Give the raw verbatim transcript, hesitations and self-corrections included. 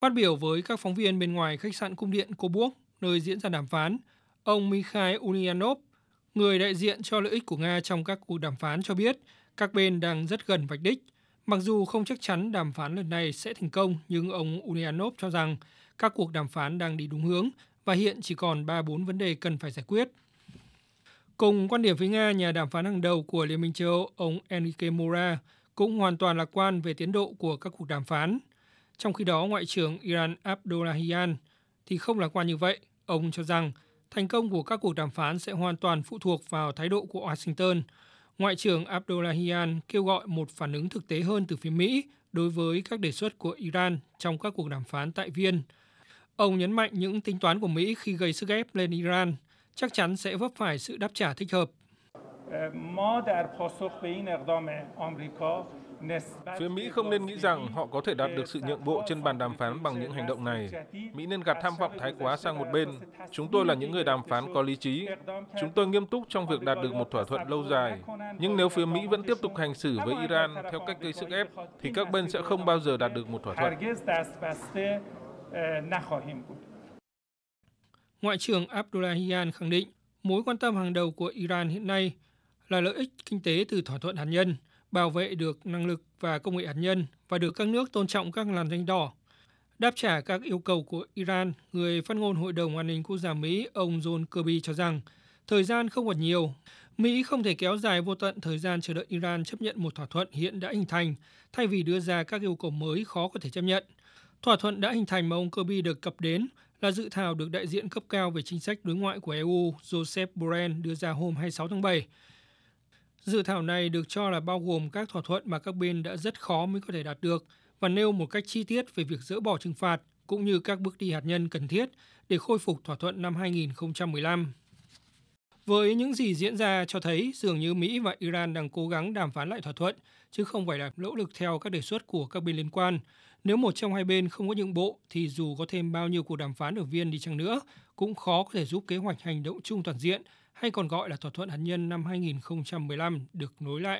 Phát biểu với các phóng viên bên ngoài khách sạn cung điện Coburg, nơi diễn ra đàm phán, ông Mikhail Ulyanov, người đại diện cho lợi ích của Nga trong các cuộc đàm phán, cho biết các bên đang rất gần vạch đích. Mặc dù không chắc chắn đàm phán lần này sẽ thành công, nhưng ông Ulyanov cho rằng các cuộc đàm phán đang đi đúng hướng và hiện chỉ còn ba bốn vấn đề cần phải giải quyết. Cùng quan điểm với Nga, nhà đàm phán hàng đầu của Liên minh châu Âu, ông Enrique Mora, cũng hoàn toàn lạc quan về tiến độ của các cuộc đàm phán. Trong khi đó, Ngoại trưởng Iran Abdullahian thì không lạc quan như vậy. Ông cho rằng thành công của các cuộc đàm phán sẽ hoàn toàn phụ thuộc vào thái độ của Washington. Ngoại trưởng Abdullahian kêu gọi một phản ứng thực tế hơn từ phía Mỹ đối với các đề xuất của Iran trong các cuộc đàm phán tại Viên. Ông nhấn mạnh những tính toán của Mỹ khi gây sức ép lên Iran chắc chắn sẽ vấp phải sự đáp trả thích hợp. Phía Mỹ không nên nghĩ rằng họ có thể đạt được sự nhượng bộ trên bàn đàm phán bằng những hành động này. Mỹ nên gạt tham vọng thái quá sang một bên. Chúng tôi là những người đàm phán có lý trí. Chúng tôi nghiêm túc trong việc đạt được một thỏa thuận lâu dài. Nhưng nếu phía Mỹ vẫn tiếp tục hành xử với Iran theo cách gây sức ép, thì các bên sẽ không bao giờ đạt được một thỏa thuận. Ngoại trưởng Abdullahian khẳng định mối quan tâm hàng đầu của Iran hiện nay là lợi ích kinh tế từ thỏa thuận hạt nhân, bảo vệ được năng lực và công nghệ hạt nhân và được các nước tôn trọng các làn danh đỏ. Đáp trả các yêu cầu của Iran, người phát ngôn Hội đồng An ninh Quốc gia Mỹ, ông John Kirby cho rằng thời gian không còn nhiều. Mỹ không thể kéo dài vô tận thời gian chờ đợi Iran chấp nhận một thỏa thuận hiện đã hình thành, thay vì đưa ra các yêu cầu mới khó có thể chấp nhận. Thỏa thuận đã hình thành mà ông Kirby được cập đến là dự thảo được đại diện cấp cao về chính sách đối ngoại của e u Joseph Borrell đưa ra hôm hai mươi sáu tháng bảy. Dự thảo này được cho là bao gồm các thỏa thuận mà các bên đã rất khó mới có thể đạt được và nêu một cách chi tiết về việc dỡ bỏ trừng phạt cũng như các bước đi hạt nhân cần thiết để khôi phục thỏa thuận năm hai nghìn không trăm mười lăm. Với những gì diễn ra cho thấy dường như Mỹ và Iran đang cố gắng đàm phán lại thỏa thuận chứ không phải là nỗ lực theo các đề xuất của các bên liên quan. Nếu một trong hai bên không có nhượng bộ thì dù có thêm bao nhiêu cuộc đàm phán ở Viên đi chăng nữa cũng khó có thể giúp kế hoạch hành động chung toàn diện hay còn gọi là thỏa thuận hạt nhân năm hai nghìn không trăm mười lăm được nối lại.